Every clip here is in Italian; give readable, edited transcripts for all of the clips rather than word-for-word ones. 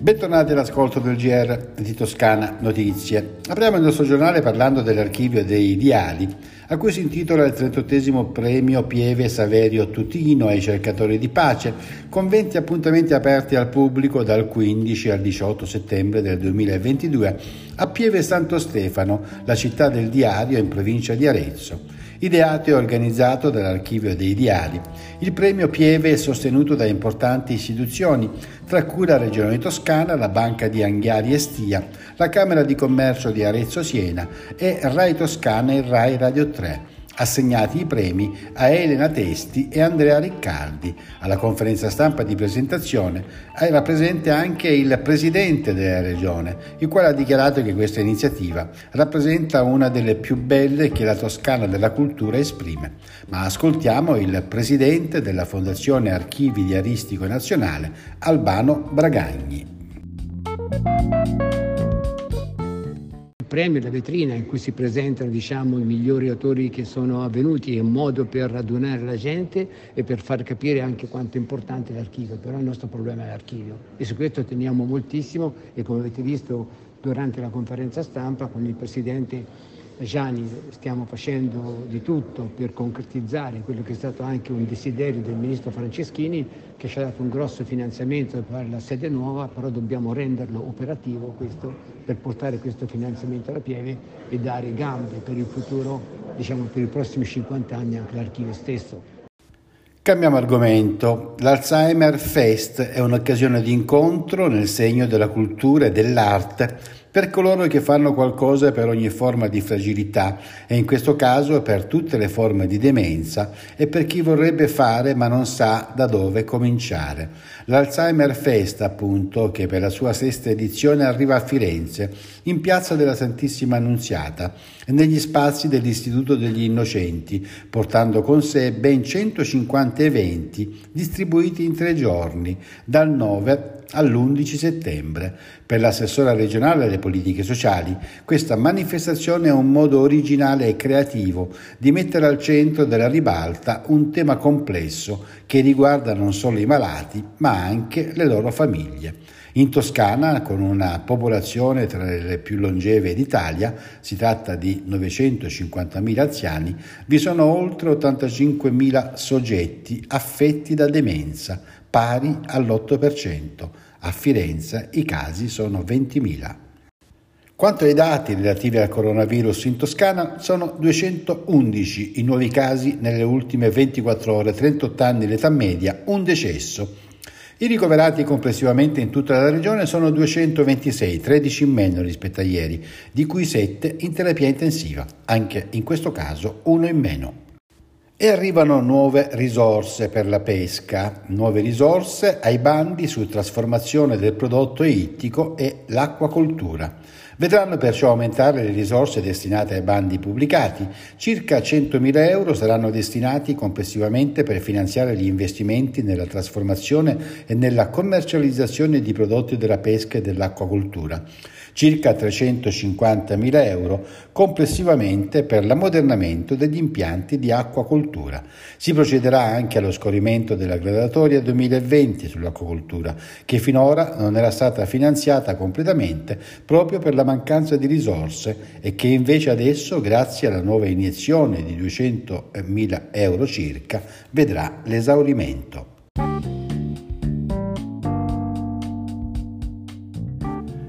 Bentornati all'ascolto del GR di Toscana Notizie. Apriamo il nostro giornale parlando dell'archivio e dei diari, a cui si intitola il 38° premio Pieve Saverio Tutino ai cercatori di pace, con 20 appuntamenti aperti al pubblico dal 15 al 18 settembre del 2022 a Pieve Santo Stefano, la città del diario in provincia di Arezzo. Ideato e organizzato dall'Archivio dei Diari, il premio Pieve è sostenuto da importanti istituzioni, tra cui la Regione Toscana, la Banca di Anghiari e Stia, la Camera di Commercio di Arezzo Siena e Rai Toscana e Rai Radio 3. Assegnati i premi a Elena Testi e Andrea Riccardi. Alla conferenza stampa di presentazione era presente anche il presidente della regione, il quale ha dichiarato che questa iniziativa rappresenta una delle più belle che la Toscana della cultura esprime. Ma ascoltiamo il presidente della Fondazione Archivi Diaristico Nazionale, Albano Bragagni. Il premio è la vetrina in cui si presentano i migliori autori che sono avvenuti, è un modo per radunare la gente e per far capire anche quanto è importante l'archivio, però il nostro problema è l'archivio e su questo teniamo moltissimo e, come avete visto durante la conferenza stampa con il presidente Gianni, stiamo facendo di tutto per concretizzare quello che è stato anche un desiderio del ministro Franceschini, che ci ha dato un grosso finanziamento per la sede nuova, però dobbiamo renderlo operativo questo, per portare questo finanziamento alla Pieve e dare gambe per il futuro, per i prossimi 50 anni anche all'archivio stesso. Cambiamo argomento. L'Alzheimer Fest è un'occasione di incontro nel segno della cultura e dell'arte per coloro che fanno qualcosa per ogni forma di fragilità e in questo caso per tutte le forme di demenza e per chi vorrebbe fare ma non sa da dove cominciare. L'Alzheimer Fest, appunto, che per la sua 6ª edizione arriva a Firenze, in piazza della Santissima Annunziata e negli spazi dell'Istituto degli Innocenti, portando con sé ben 150 eventi distribuiti in 3 giorni, dal 9 all'11 settembre. Per l'assessora regionale alle politiche sociali, questa manifestazione è un modo originale e creativo di mettere al centro della ribalta un tema complesso che riguarda non solo i malati, ma anche le loro famiglie. In Toscana, con una popolazione tra le più longeve d'Italia, si tratta di 950.000 anziani, vi sono oltre 85.000 soggetti affetti da demenza, pari all'8%. A Firenze i casi sono 20.000. Quanto ai dati relativi al coronavirus in Toscana, sono 211 i nuovi casi nelle ultime 24 ore, 38 anni l'età media, un decesso. I ricoverati complessivamente in tutta la regione sono 226, 13 in meno rispetto a ieri, di cui 7 in terapia intensiva, anche in questo caso 1 in meno. E arrivano nuove risorse per la pesca, nuove risorse ai bandi su trasformazione del prodotto ittico e l'acquacoltura. Vedranno perciò aumentare le risorse destinate ai bandi pubblicati. Circa 100.000 euro saranno destinati complessivamente per finanziare gli investimenti nella trasformazione e nella commercializzazione di prodotti della pesca e dell'acquacoltura. Circa 350.000 euro complessivamente per l'ammodernamento degli impianti di acquacoltura. Si procederà anche allo scorrimento della graduatoria 2020 sull'acquacoltura, che finora non era stata finanziata completamente proprio per la mancanza di risorse e che invece adesso, grazie alla nuova iniezione di 200.000 euro circa, vedrà l'esaurimento.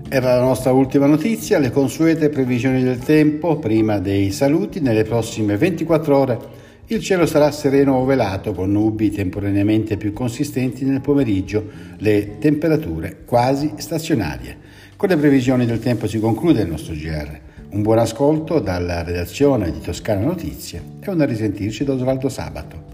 Era la nostra ultima notizia, le consuete previsioni del tempo, prima dei saluti. Nelle prossime 24 ore il cielo sarà sereno o velato, con nubi temporaneamente più consistenti nel pomeriggio, le temperature quasi stazionarie. Con le previsioni del tempo si conclude il nostro GR. Un buon ascolto dalla redazione di Toscana Notizie e un a risentirci da Osvaldo Sabato.